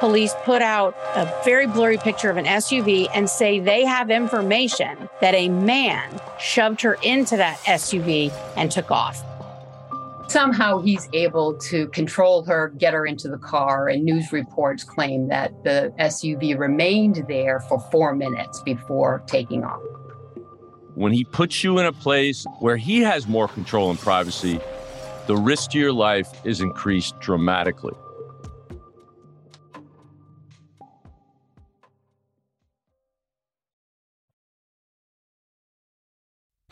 Police put out a very blurry picture of an SUV and say they have information that a man shoved her into that SUV and took off. Somehow he's able to control her, get her into the car, and news reports claim that the SUV remained there for 4 minutes before taking off. When he puts you in a place where he has more control and privacy, the risk to your life is increased dramatically.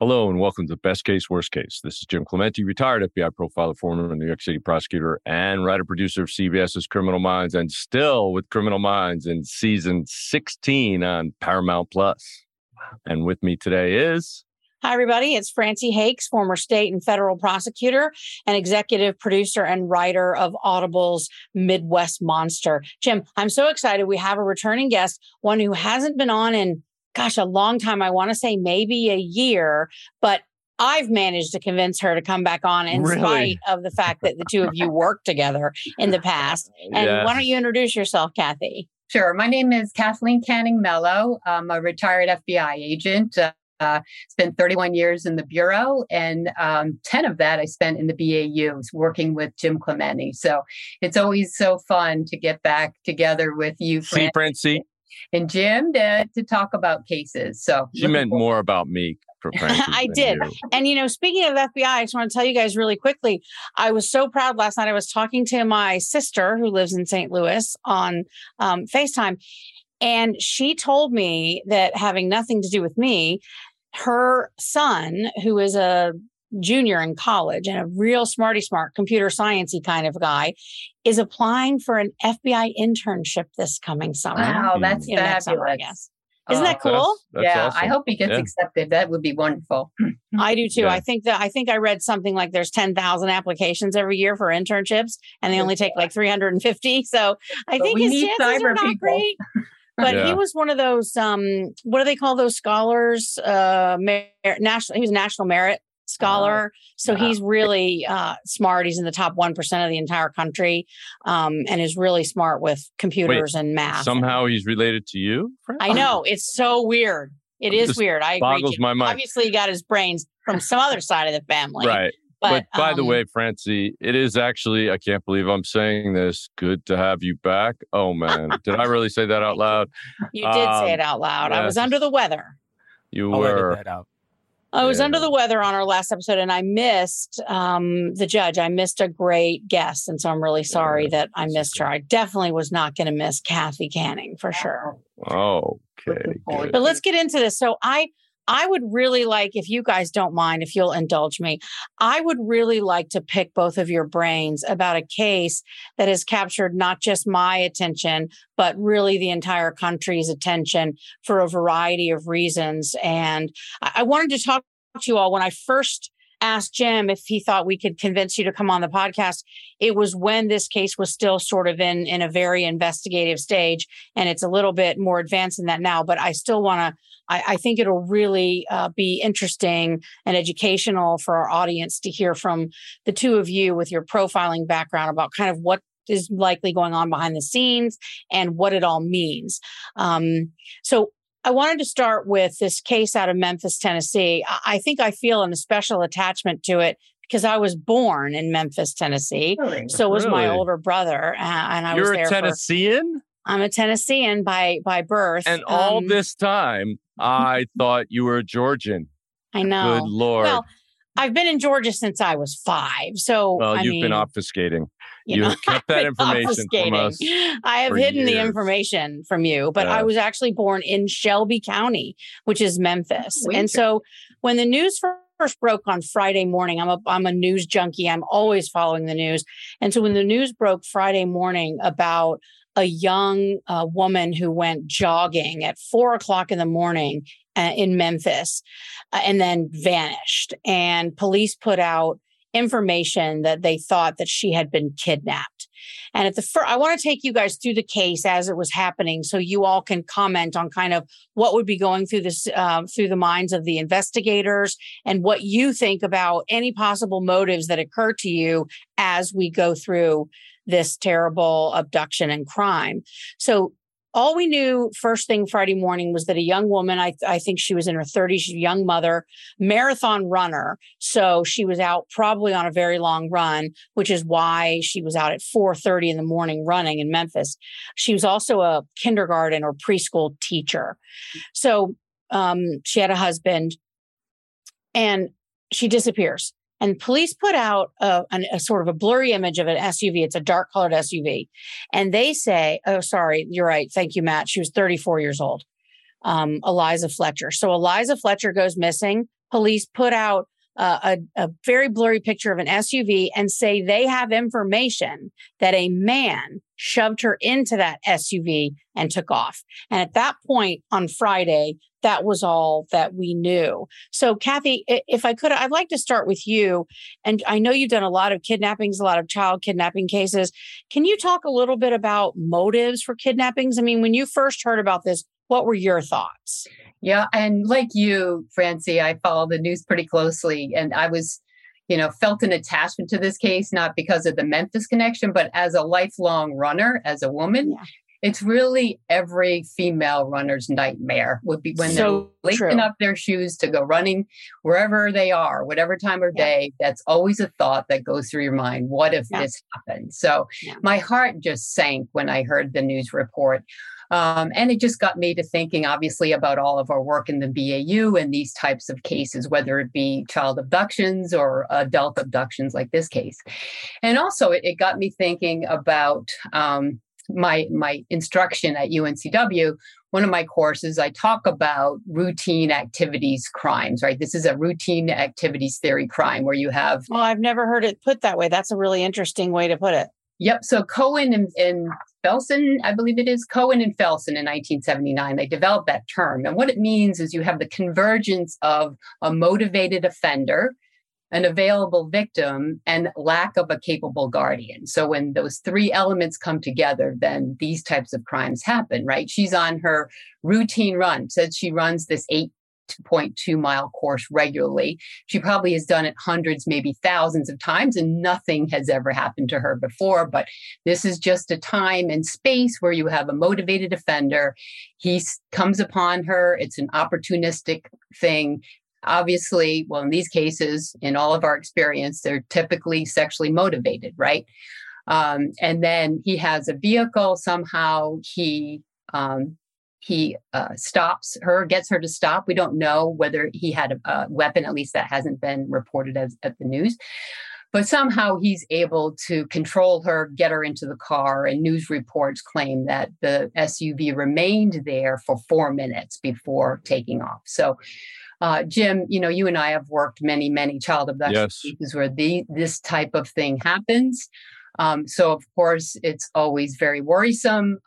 Hello and welcome to Best Case, Worst Case. This is Jim Clemente, retired FBI profiler, former New York City prosecutor, and writer-producer of CBS's Criminal Minds, and still with Criminal Minds in season 16 on Paramount Plus. And with me today is... Hi, everybody. It's Francie Hakes, former state and federal prosecutor and executive producer and writer of Audible's Midwest Monster. Jim, I'm so excited. We have a returning guest, one who hasn't been on in, a long time. I want to say maybe a year, but I've managed to convince her to come back on in spite of the fact that the two of you worked together in the past. And why don't you introduce yourself, Kathy? Sure. My name is Kathleen Canning-Mello. I'm a retired FBI agent. Spent 31 years in the Bureau, and 10 of that I spent in the BAU working with Jim Clemente. So it's always so fun to get back together with you, Francie, and Jim to talk about cases. So she meant more about me. I did. You. And, you know, speaking of FBI, I just want to tell you guys really quickly, I was so proud last night. I was talking to my sister who lives in St. Louis on FaceTime, and she told me that, having nothing to do with me, her son, who is a junior in college and a real smarty smart computer sciencey kind of guy, is applying for an FBI internship this coming summer. Wow, that's fabulous. Summer, I guess. Isn't that cool? That's awesome. I hope he gets accepted. That would be wonderful. I do too. Yeah. I think I read something like there's 10,000 applications every year for internships, and they only take like 350. So I think his chances are not great. But he was one of those, what do they call those scholars? He was a National Merit Scholar. So he's really smart. He's in the top 1% of the entire country, and is really smart with computers and math. Somehow he's related to you? I know. It's so weird. It is weird. I agree. Boggles my mind. Obviously, he got his brains from some other side of the family. Right. But by the way, Francie, it is actually, I can't believe I'm saying this, good to have you back. Oh, man. Did I really say that out loud? You did say it out loud. Yes. I was under the weather. I'll edit that out. I was under the weather on our last episode, and I missed the judge. I missed a great guest, and so I'm really sorry that I missed her. I definitely was not going to miss Kathy Canning, for sure. Oh, okay. Good. But let's get into this. So I would really like, if you guys don't mind, if you'll indulge me, I would really like to pick both of your brains about a case that has captured not just my attention, but really the entire country's attention for a variety of reasons. And I wanted to talk to you all when I first asked Jim if he thought we could convince you to come on the podcast. It was when this case was still sort of in a very investigative stage, and it's a little bit more advanced than that now, but I still want to, I think it'll really be interesting and educational for our audience to hear from the two of you with your profiling background about kind of what is likely going on behind the scenes and what it all means. So I wanted to start with this case out of Memphis, Tennessee. I think I feel an especial attachment to it because I was born in Memphis, Tennessee. Really? So was my older brother. And I was there. You're a Tennessean? I'm a Tennessean by birth. And all this time, I thought you were a Georgian. I know. Good Lord. Well, I've been in Georgia since I was 5. So, you've been obfuscating. You've kept that information from us. I have hidden the information from you, but I was actually born in Shelby County, which is Memphis. Winter. And so when the news first broke on Friday morning, I'm a news junkie. I'm always following the news. And so when the news broke Friday morning about a young woman who went jogging at 4 o'clock in the morning in Memphis and then vanished. And police put out information that they thought that she had been kidnapped. And at the I want to take you guys through the case as it was happening, so you all can comment on kind of what would be going through this through the minds of the investigators and what you think about any possible motives that occur to you as we go through this terrible abduction and crime. So all we knew first thing Friday morning was that a young woman, I think she was in her 30s, she's a young mother, marathon runner. So she was out probably on a very long run, which is why she was out at 4:30 in the morning running in Memphis. She was also a kindergarten or preschool teacher. So she had a husband and she disappears. And police put out a sort of a blurry image of an SUV. It's a dark colored SUV. And they say, oh, sorry, you're right. Thank you, Matt. She was 34 years old, Eliza Fletcher. So Eliza Fletcher goes missing. Police put out a very blurry picture of an SUV and say they have information that a man shoved her into that SUV and took off. And at that point on Friday, that was all that we knew. So, Kathy, if I could, I'd like to start with you. And I know you've done a lot of kidnappings, a lot of child kidnapping cases. Can you talk a little bit about motives for kidnappings? I mean, when you first heard about this, what were your thoughts? Yeah. And like you, Francie, I follow the news pretty closely. And I was, felt an attachment to this case, not because of the Memphis connection, but as a lifelong runner, as a woman. Yeah. It's really every female runner's nightmare would be when they're lacing up their shoes to go running wherever they are, whatever time of day. That's always a thought that goes through your mind. What if this happened? So my heart just sank when I heard the news report. And it just got me to thinking, obviously, about all of our work in the BAU and these types of cases, whether it be child abductions or adult abductions like this case. And also, it got me thinking about my instruction at UNCW. One of my courses, I talk about routine activities crimes, right? This is a routine activities theory crime where you have... Well, I've never heard it put that way. That's a really interesting way to put it. Yep. So Cohen and Felson, I believe it is, Cohen and Felson in 1979, they developed that term. And what it means is you have the convergence of a motivated offender, an available victim, and lack of a capable guardian. So when those three elements come together, then these types of crimes happen, right? She's on her routine run, says she runs this 8.2-mile course regularly. She probably has done it hundreds, maybe thousands of times, and nothing has ever happened to her before. But this is just a time and space where you have a motivated offender. He comes upon her. It's an opportunistic thing. Obviously, well, in these cases, in all of our experience, they're typically sexually motivated, right? And then he has a vehicle. Somehow he stops her, gets her to stop. We don't know whether he had a weapon. At least that hasn't been reported as at the news. But somehow he's able to control her, get her into the car, and news reports claim that the SUV remained there for 4 minutes before taking off. So, Jim, you and I have worked many, many child abduction cases where this type of thing happens. So, of course, it's always very worrisome,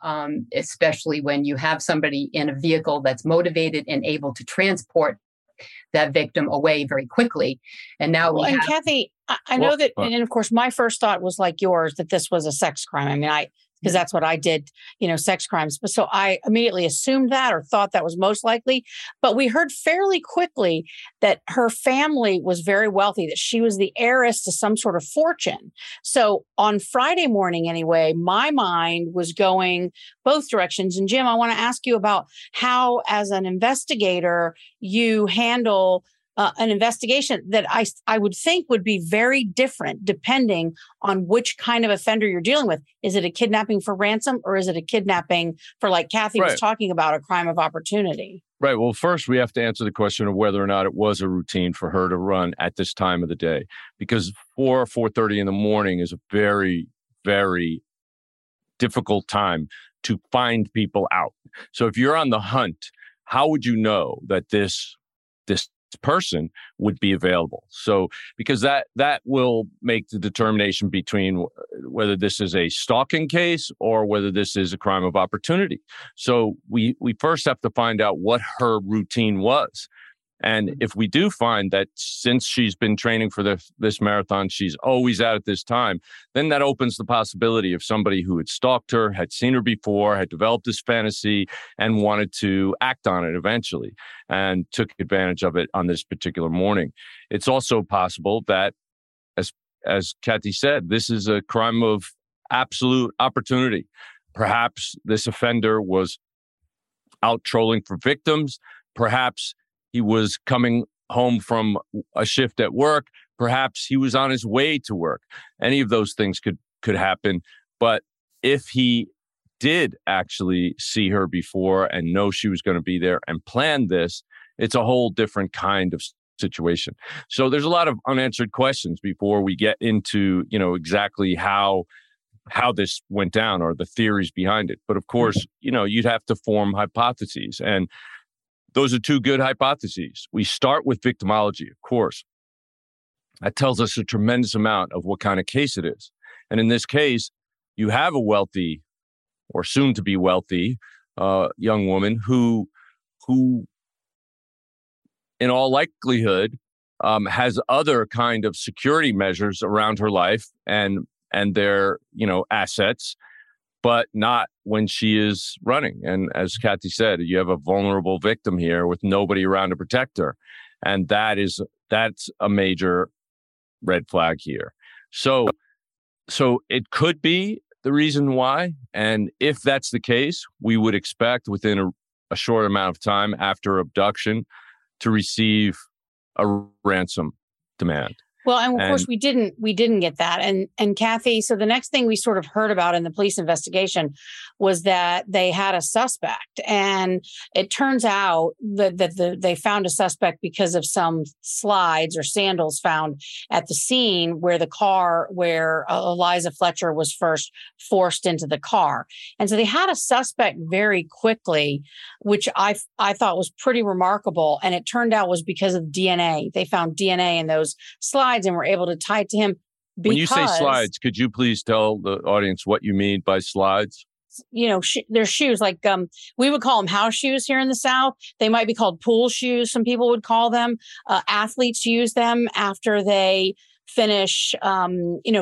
especially when you have somebody in a vehicle that's motivated and able to transport that victim away very quickly. And now and Kathy, I know that, and of course, my first thought was like yours, that this was a sex crime. I mean, because that's what I did, sex crimes. But so I immediately assumed that or thought that was most likely. But we heard fairly quickly that her family was very wealthy, that she was the heiress to some sort of fortune. So on Friday morning, anyway, my mind was going both directions. And Jim, I want to ask you about how, as an investigator, you handle an investigation that I would think would be very different depending on which kind of offender you're dealing with. Is it a kidnapping for ransom or is it a kidnapping for, like Kathy was talking about, a crime of opportunity? Right. Well, first, we have to answer the question of whether or not it was a routine for her to run at this time of the day, because 4:30 in the morning is a very, very difficult time to find people out. So if you're on the hunt, how would you know that this person would be available. So because that will make the determination between whether this is a stalking case or whether this is a crime of opportunity. So we first have to find out what her routine was. And if we do find that since she's been training for this marathon, she's always out at this time, then that opens the possibility of somebody who had stalked her, had seen her before, had developed this fantasy and wanted to act on it eventually and took advantage of it on this particular morning. It's also possible that, as Kathy said, this is a crime of absolute opportunity. Perhaps this offender was out trolling for victims. Perhaps he was coming home from a shift at work. Perhaps he was on his way to work. Any of those things could happen. But if he did actually see her before and know she was going to be there and planned this, it's a whole different kind of situation. So there's a lot of unanswered questions before we get into, exactly how this went down or the theories behind it. But of course, you'd have to form hypotheses. And those are two good hypotheses. We start with victimology, of course. That tells us a tremendous amount of what kind of case it is. And in this case, you have a wealthy or soon-to-be wealthy young woman who, in all likelihood, has other kind of security measures around her life and their assets, but not when she is running. And as Kathy said, you have a vulnerable victim here with nobody around to protect her. And that's a major red flag here. So it could be the reason why. And if that's the case, we would expect within a short amount of time after abduction to receive a ransom demand. Well, and of course we didn't get that. And Kathy, so the next thing we sort of heard about in the police investigation was that they had a suspect, and it turns out that they found a suspect because of some slides or sandals found at the scene where the car, where Eliza Fletcher was first forced into the car. And so they had a suspect very quickly, which I thought was pretty remarkable. And it turned out was because of DNA. They found DNA in those slides and were able to tie it to him. Because, when you say slides, could you please tell the audience what you mean by slides? Their shoes, like we would call them house shoes here in the South. They might be called pool shoes. Some people would call them. Athletes use them after they finish,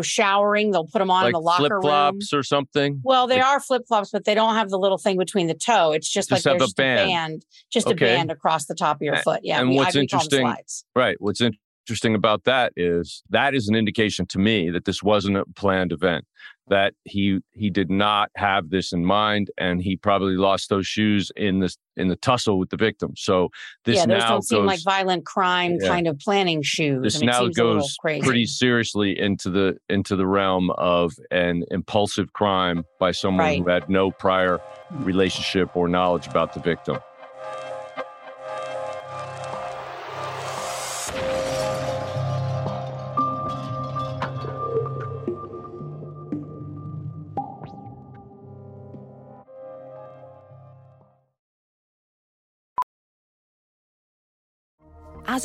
showering. They'll put them on like in the locker room. Flip-flops or something? Well, they are flip-flops, but they don't have the little thing between the toe. It's just like there's a band. Just okay. A band across the top of your foot. Yeah. And what's interesting, right, Interesting about that is an indication to me that this wasn't a planned event, that he did not have this in mind, and he probably lost those shoes in the tussle with the victim. So this those don't seem like violent crime kind of planning shoes. This now goes pretty seriously into the realm of an impulsive crime by someone who had no prior relationship or knowledge about the victim. As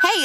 Hey,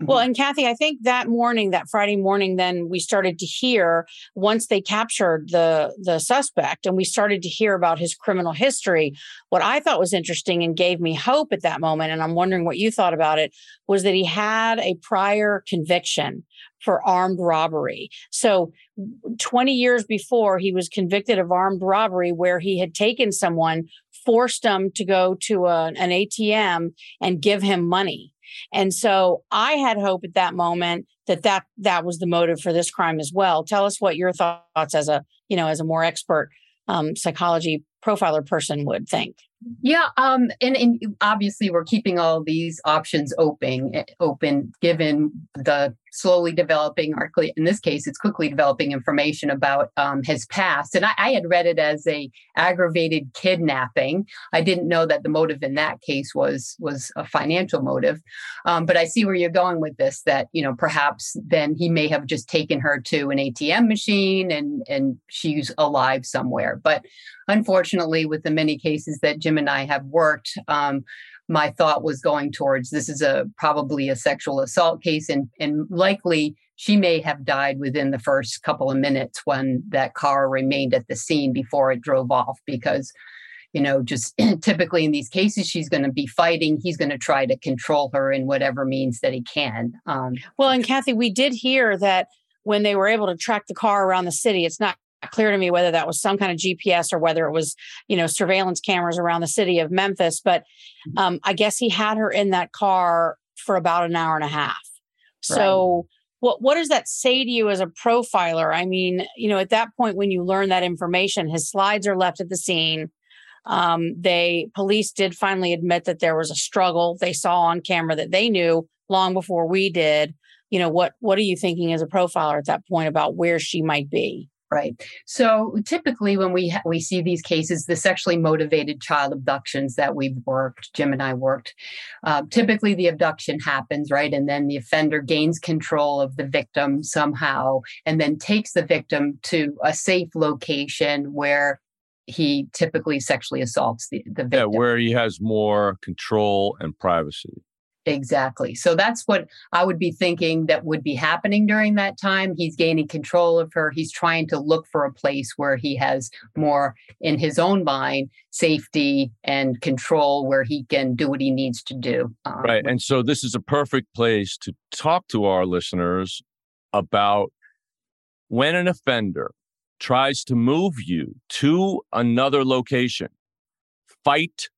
Well, and Kathy, I think that Friday morning, then we started to hear, once they captured the suspect and we started to hear about his criminal history, what I thought was interesting and gave me hope at that moment, and I'm wondering what you thought about it, was that he had a prior conviction for armed robbery. So 20 years before, he was convicted of armed robbery where he had taken someone forced him to go to an ATM and give him money. And so I had hope at that moment that was the motive for this crime as well. Tell us what your thoughts as a more expert psychology profiler person would think. Yeah. And obviously we're keeping all these options open, given the slowly developing, or in this case, it's quickly developing information about his past. And I had read it as an aggravated kidnapping. I didn't know that the motive in that case was a financial motive. But I see where you're going with this, that, perhaps then he may have just taken her to an ATM machine and she's alive somewhere. But unfortunately, with the many cases that Jim and I have worked, my thought was going towards this is probably a sexual assault case, and likely she may have died within the first couple of minutes when that car remained at the scene before it drove off, because, just typically in these cases, she's going to be fighting. He's going to try to control her in whatever means that he can. Well, and Kathy, we did hear that when they were able to track the car around the city, it's not clear to me whether that was some kind of GPS or whether it was, surveillance cameras around the city of Memphis. But I guess he had her in that car for about an hour and a half. So what does that say to you as a profiler? I mean, at that point, when you learn that information, his slides are left at the scene. Police did finally admit that there was a struggle they saw on camera that they knew long before we did. What are you thinking as a profiler at that point about where she might be? Right. So typically when we see these cases, the sexually motivated child abductions that Jim and I worked, typically the abduction happens, right? And then the offender gains control of the victim somehow, and then takes the victim to a safe location where he typically sexually assaults the victim. Yeah, where he has more control and privacy. Exactly. So that's what I would be thinking that would be happening during that time. He's gaining control of her. He's trying to look for a place where he has more, in his own mind, safety and control, where he can do what he needs to do. Right. And so this is a perfect place to talk to our listeners about when an offender tries to move you to another location, fight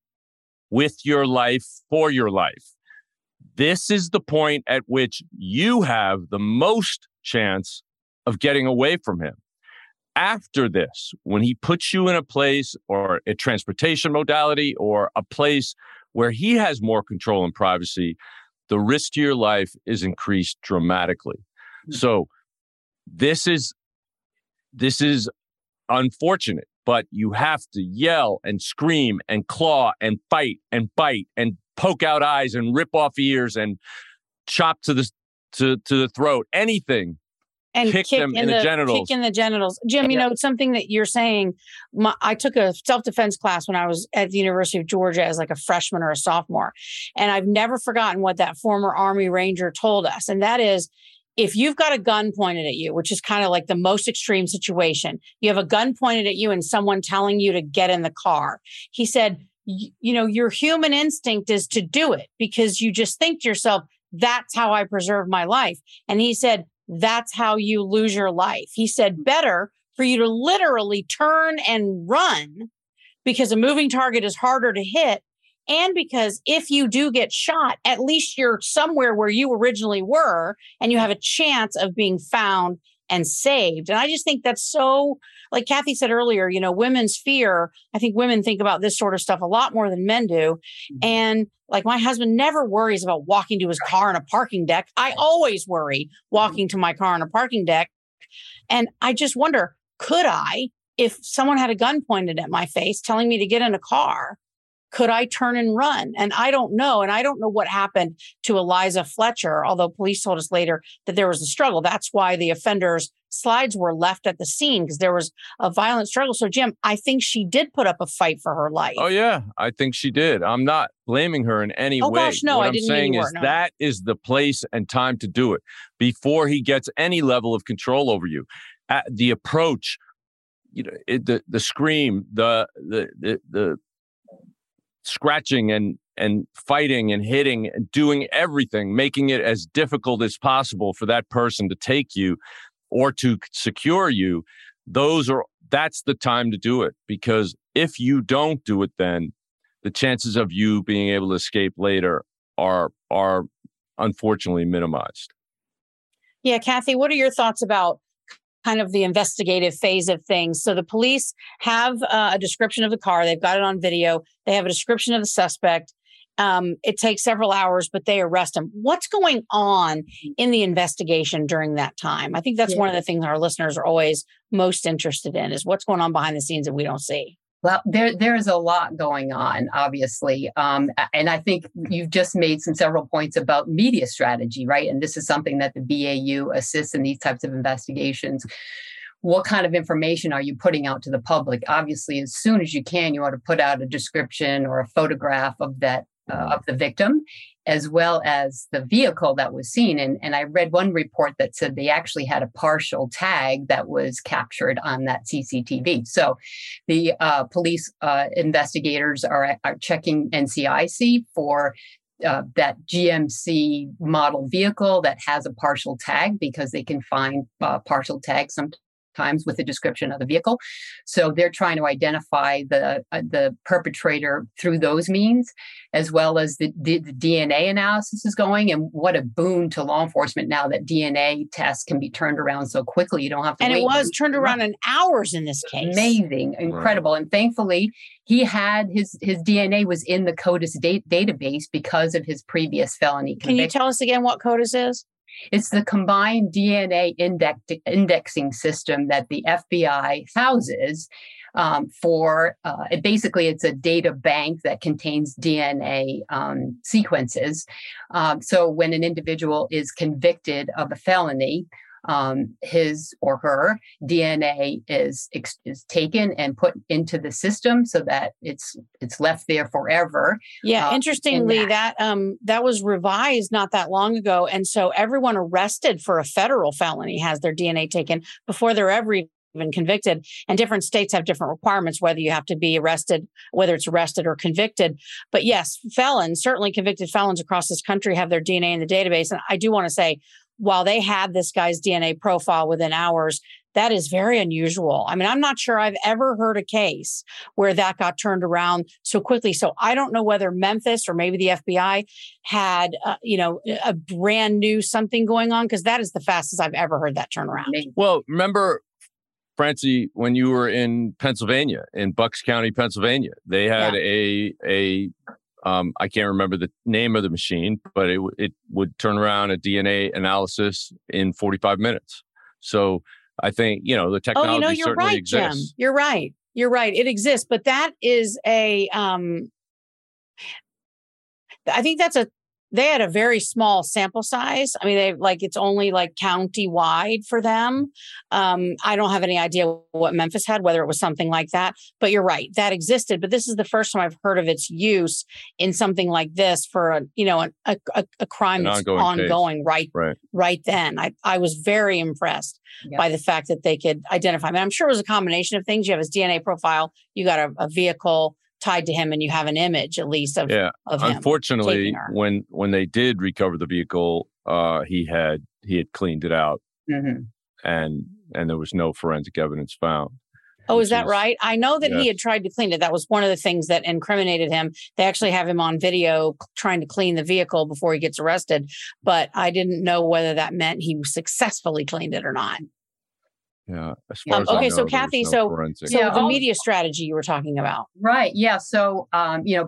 with your life for your life. This is the point at which you have the most chance of getting away from him. After this, when he puts you in a place or a transportation modality or a place where he has more control and privacy, the risk to your life is increased dramatically. Mm-hmm. So this is unfortunate, but you have to yell and scream and claw and fight and bite and poke out eyes and rip off ears and chop to the throat, anything, and kick them in the genitals. Kick in the genitals, Jim. Something that you're saying. I took a self-defense class when I was at the University of Georgia as a freshman or a sophomore, and I've never forgotten what that former Army Ranger told us, and that is, if you've got a gun pointed at you, which is kind of the most extreme situation, you have a gun pointed at you and someone telling you to get in the car. He said, your human instinct is to do it because you just think to yourself, that's how I preserve my life. And he said, that's how you lose your life. He said, better for you to literally turn and run because a moving target is harder to hit. And because if you do get shot, at least you're somewhere where you originally were and you have a chance of being found and saved. And I just think that's so, like Kathy said earlier, women's fear. I think women think about this sort of stuff a lot more than men do. And my husband never worries about walking to his car on a parking deck. I always worry walking to my car on a parking deck. And I just wonder, could I, if someone had a gun pointed at my face telling me to get in a car, could I turn and run? And I don't know. And I don't know what happened to Eliza Fletcher, although police told us later that there was a struggle. That's why the offender's slides were left at the scene, because there was a violent struggle. So, Jim, I think she did put up a fight for her life. Oh, yeah, I think she did. I'm not blaming her in any way. Oh, gosh, no, I didn't mean you were. That is the place and time to do it before he gets any level of control over you. At the approach, the scream, the scratching and fighting and hitting and doing everything, making it as difficult as possible for that person to take you or to secure you. That's the time to do it, because if you don't do it, then the chances of you being able to escape later are unfortunately minimized. Yeah, Kathy, what are your thoughts about kind of the investigative phase of things? So the police have a description of the car. They've got it on video. They have a description of the suspect. It takes several hours, but they arrest him. What's going on in the investigation during that time? I think that's one of the things our listeners are always most interested in, is what's going on behind the scenes that we don't see. Well, there's a lot going on, obviously. And I think you've just made several points about media strategy, right? And this is something that the BAU assists in these types of investigations. What kind of information are you putting out to the public? Obviously, as soon as you can, you want to put out a description or a photograph of that of the victim, as well as the vehicle that was seen. And I read one report that said they actually had a partial tag that was captured on that CCTV. So the police investigators are checking NCIC for that GMC model vehicle that has a partial tag, because they can find partial tags sometimes with the description of the vehicle. So they're trying to identify the perpetrator through those means, as well as the DNA analysis is going. And what a boon to law enforcement now that DNA tests can be turned around so quickly. You don't have to wait. And it was turned around in hours in this case. Amazing, incredible. Right. And thankfully, he had his DNA was in the CODIS database because of his previous felony conviction. Can you tell us again what CODIS is? It's the combined DNA indexing system that the FBI houses for, basically it's a data bank that contains DNA sequences. So when an individual is convicted of a felony, his or her DNA is taken and put into the system so that it's left there forever. Yeah. Interestingly, that was revised not that long ago. And so everyone arrested for a federal felony has their DNA taken before they're ever even convicted. And different states have different requirements, whether you have to be arrested, whether it's arrested or convicted. But yes, felons, certainly convicted felons across this country have their DNA in the database. And I do want to say, while they had this guy's DNA profile within hours, that is very unusual. I mean, I'm not sure I've ever heard a case where that got turned around so quickly. So I don't know whether Memphis or maybe the FBI had, a brand new something going on, because that is the fastest I've ever heard that turnaround. Well, remember, Francie, when you were in Pennsylvania, in Bucks County, Pennsylvania, they had I can't remember the name of the machine, but it would turn around a DNA analysis in 45 minutes. So I think, the technology certainly exists. Jim. You're right. It exists. But that is I think they had a very small sample size. I mean, it's only county-wide for them. I don't have any idea what Memphis had, whether it was something like that, but you're right, that existed. But this is the first time I've heard of its use in something like this for a crime that's ongoing right then. I was very impressed by the fact that they could identify him. And I'm sure it was a combination of things. You have his DNA profile, you got a vehicle tied to him, and you have an image at least of him. Unfortunately, when they did recover the vehicle, he had cleaned it out, and there was no forensic evidence found. Oh, is that right? I know that he had tried to clean it. That was one of the things that incriminated him. They actually have him on video trying to clean the vehicle before he gets arrested, but I didn't know whether that meant he successfully cleaned it or not. Yeah. Kathy, the media strategy you were talking about. Right. Yeah. So,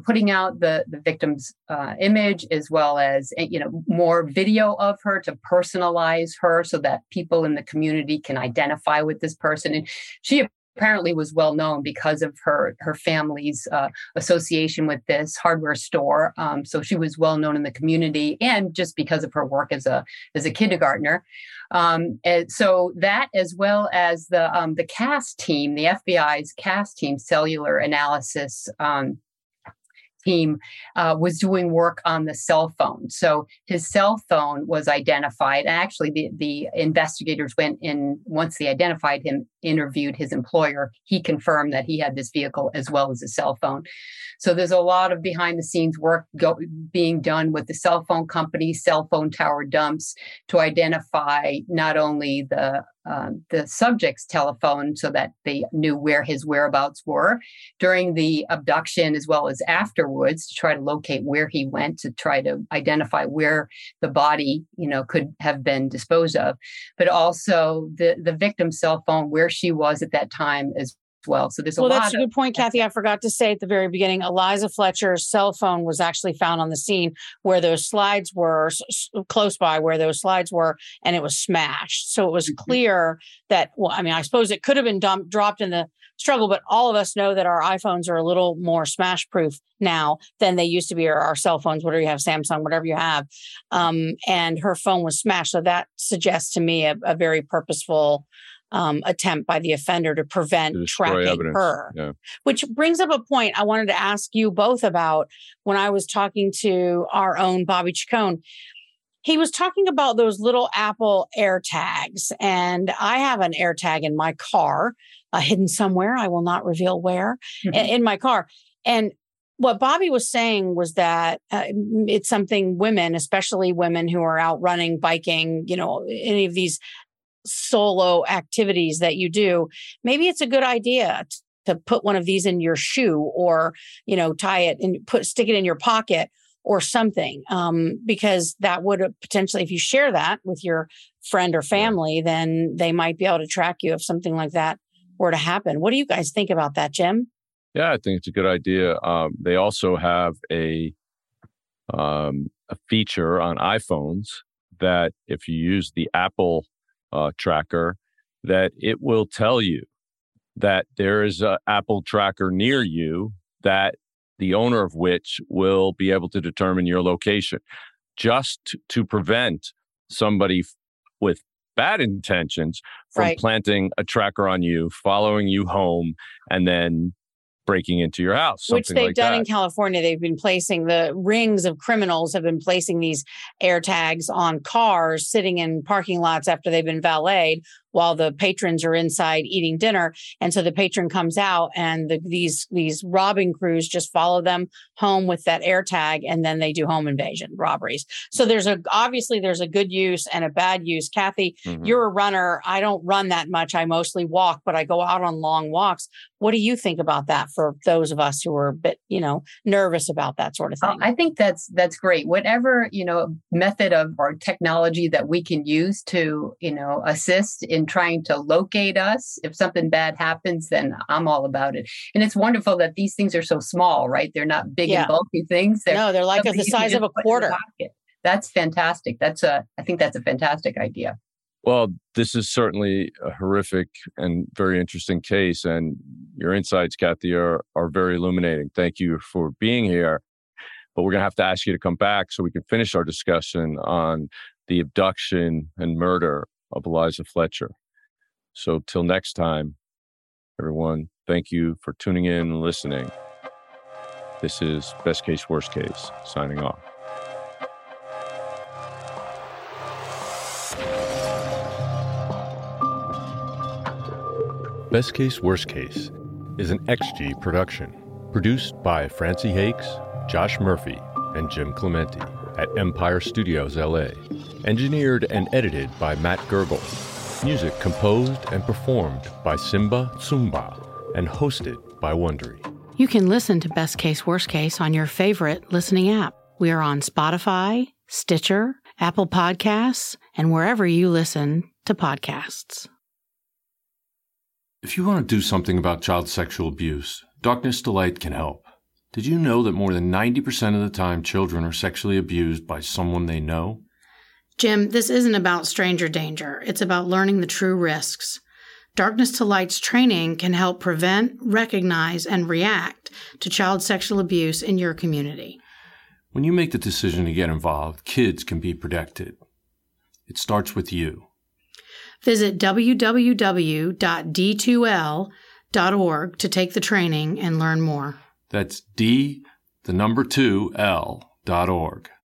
putting out the victim's image, as well as, more video of her to personalize her so that people in the community can identify with this person. And she apparently was well known because of her family's association with this hardware store. So she was well known in the community, and just because of her work as a kindergartner. So that, as well as the CAST team, the FBI's CAST team, cellular analysis team, was doing work on the cell phone. So his cell phone was identified. And actually, the investigators went in, once they identified him, interviewed his employer. He confirmed that he had this vehicle as well as a cell phone. So there's a lot of behind the scenes work being done with the cell phone company, cell phone tower dumps, to identify not only the the subject's telephone so that they knew where his whereabouts were during the abduction, as well as afterwards, to try to locate where he went, to try to identify where the body, you know, could have been disposed of, but also the victim's cell phone, where she was at that time as well. So there's a lot. Well, that's a good point, Kathy. I forgot to say at the very beginning, Eliza Fletcher's cell phone was actually found on the scene where those slides were, close by where those slides were, and it was smashed. So it was clear that, well, I mean, I suppose it could have been dropped in the struggle, but all of us know that our iPhones are a little more smash proof now than they used to be, or our cell phones, whatever you have, Samsung, whatever you have. And her phone was smashed. So that suggests to me a very purposeful attempt by the offender to prevent tracking evidence. Her. Yeah. Which brings up a point I wanted to ask you both about when I was talking to our own Bobby Chacon. He was talking about those little Apple AirTags, and I have an AirTag in my car, hidden somewhere. I will not reveal where, in my car. And what Bobby was saying was that it's something women, especially women who are out running, biking, you know, any of these solo activities that you do, maybe it's a good idea to put one of these in your shoe, or, you know, tie it and stick it in your pocket or something, because that would potentially, if you share that with your friend or family, then they might be able to track you if something like that were to happen. What do you guys think about that, Jim? Yeah, I think it's a good idea. They also have a feature on iPhones that if you use the Apple tracker, that it will tell you that there is an Apple tracker near you, that the owner of which will be able to determine your location, just to prevent somebody with bad intentions from planting a tracker on you, following you home, and then breaking into your house. Which they've done in California. They've been placing the rings of criminals have been placing these AirTags on cars sitting in parking lots after they've been valeted while the patrons are inside eating dinner. And so the patron comes out and these robbing crews just follow them home with that AirTag, and then they do home invasion robberies. So there's a good use and a bad use. Kathy, you're a runner. I don't run that much. I mostly walk, but I go out on long walks. What do you think about that for those of us who are a bit, you know, nervous about that sort of thing? I think that's great. Whatever, you know, method of or technology that we can use to, you know, assist in trying to locate us. If something bad happens, then I'm all about it. And it's wonderful that these things are so small, right? They're not big and bulky things. They're like the size of a quarter. That's fantastic. I think that's a fantastic idea. Well, this is certainly a horrific and very interesting case. And your insights, Kathy, are very illuminating. Thank you for being here. But we're going to have to ask you to come back so we can finish our discussion on the abduction and murder of Eliza Fletcher. So till next time, everyone, thank you for tuning in and listening. This is Best Case, Worst Case, signing off. Best Case, Worst Case is an XG production produced by Francie Hakes, Josh Murphy, and Jim Clemente at Empire Studios LA. Engineered and edited by Matt Gergel. Music composed and performed by Simba Tsumba and hosted by Wondery. You can listen to Best Case, Worst Case on your favorite listening app. We are on Spotify, Stitcher, Apple Podcasts, and wherever you listen to podcasts. If you want to do something about child sexual abuse, Darkness to Light can help. Did you know that more than 90% of the time children are sexually abused by someone they know? Jim, this isn't about stranger danger. It's about learning the true risks. Darkness to Light's training can help prevent, recognize, and react to child sexual abuse in your community. When you make the decision to get involved, kids can be protected. It starts with you. Visit www.d2l.org to take the training and learn more. That's D2L.org.